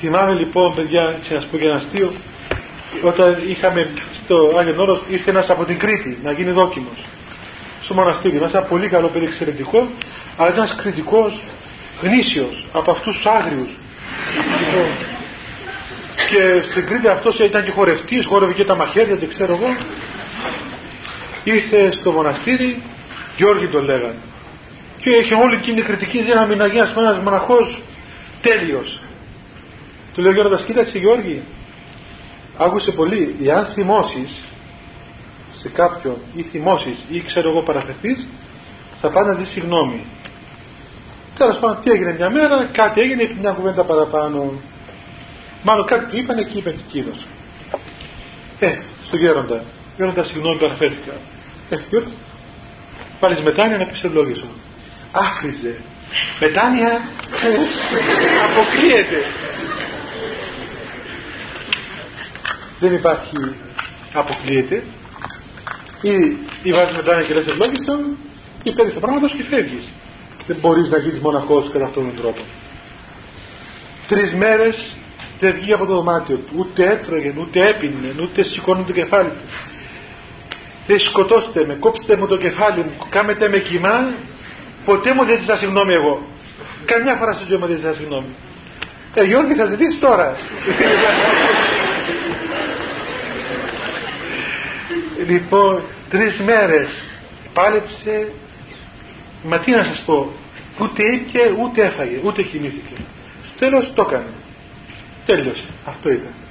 Θυμάμαι λοιπόν, παιδιά, σε να πω και ένα αστείο, όταν είχαμε στο Άγιον Όρος, ήρθε ένας από την Κρήτη να γίνει δόκιμος στο μοναστήριο. Ένας ένα πολύ καλό παιδί, εξαιρετικό, αλλά ένας κριτικός γνήσιος, από αυτούς τους άγριους. Και στην Κρήτη αυτός ήταν και χορευτής, χόρευε και τα μαχαίρια, δεν ξέρω εγώ. Ήρθε στο μοναστήρι, Γιώργη τον λέγανε. Και είχε όλη εκείνη την κριτική δύναμη να γίνει ένας μοναχός τέλειος. Του λέω, Γιώργη, κοίταξε Γιώργη, άκουσε πολύ, εάν θυμώσεις σε κάποιον ή θυμώσεις ή ξέρω εγώ παραφερθείς, θα πάνε να δεις συγγνώμη. Τέλος πάντων, τι έγινε μια μέρα, κάτι έγινε, είπε μια κουβέντα παραπάνω. Μάλλον κάτι του είπανε και είπε εκείνος. Στον Γέροντα, Γιώργη, συγγνώμη, παραφέρθηκα. Γιώργη, πάλι μετάνοια να πεις ευλόγησον. Άφριζε. Μετάνοια αποκλείεται. Δεν υπάρχει αποκλείεται. Ή βάζεις μετάνοια και λες ευλόγησον, ή παίρνεις το πράγμα και φεύγεις. Δεν μπορείς να γίνεις μοναχός κατά αυτόν τον τρόπο. 3 μέρες δεν βγήκε από το δωμάτιο του, ούτε έτρωγε, ούτε έπινε, ούτε σηκώνε το κεφάλι του. Λέει, σκοτώστε με, κόψτε μου το κεφάλι μου, κάμετε με κοιμά, ποτέ μου δεν ζητά συγγνώμη εγώ. Καμιά φορά στο ζωή μου δεν ζητά συγγνώμη. Γιώργη, θα ζητήσεις τώρα. Λοιπόν, 3 μέρες πάλεψε. Μα τι να σας πω, ούτε ήπιε, ούτε έφαγε, ούτε κοιμήθηκε. Τέλος το έκανε. Τέλειωσε. Αυτό ήταν.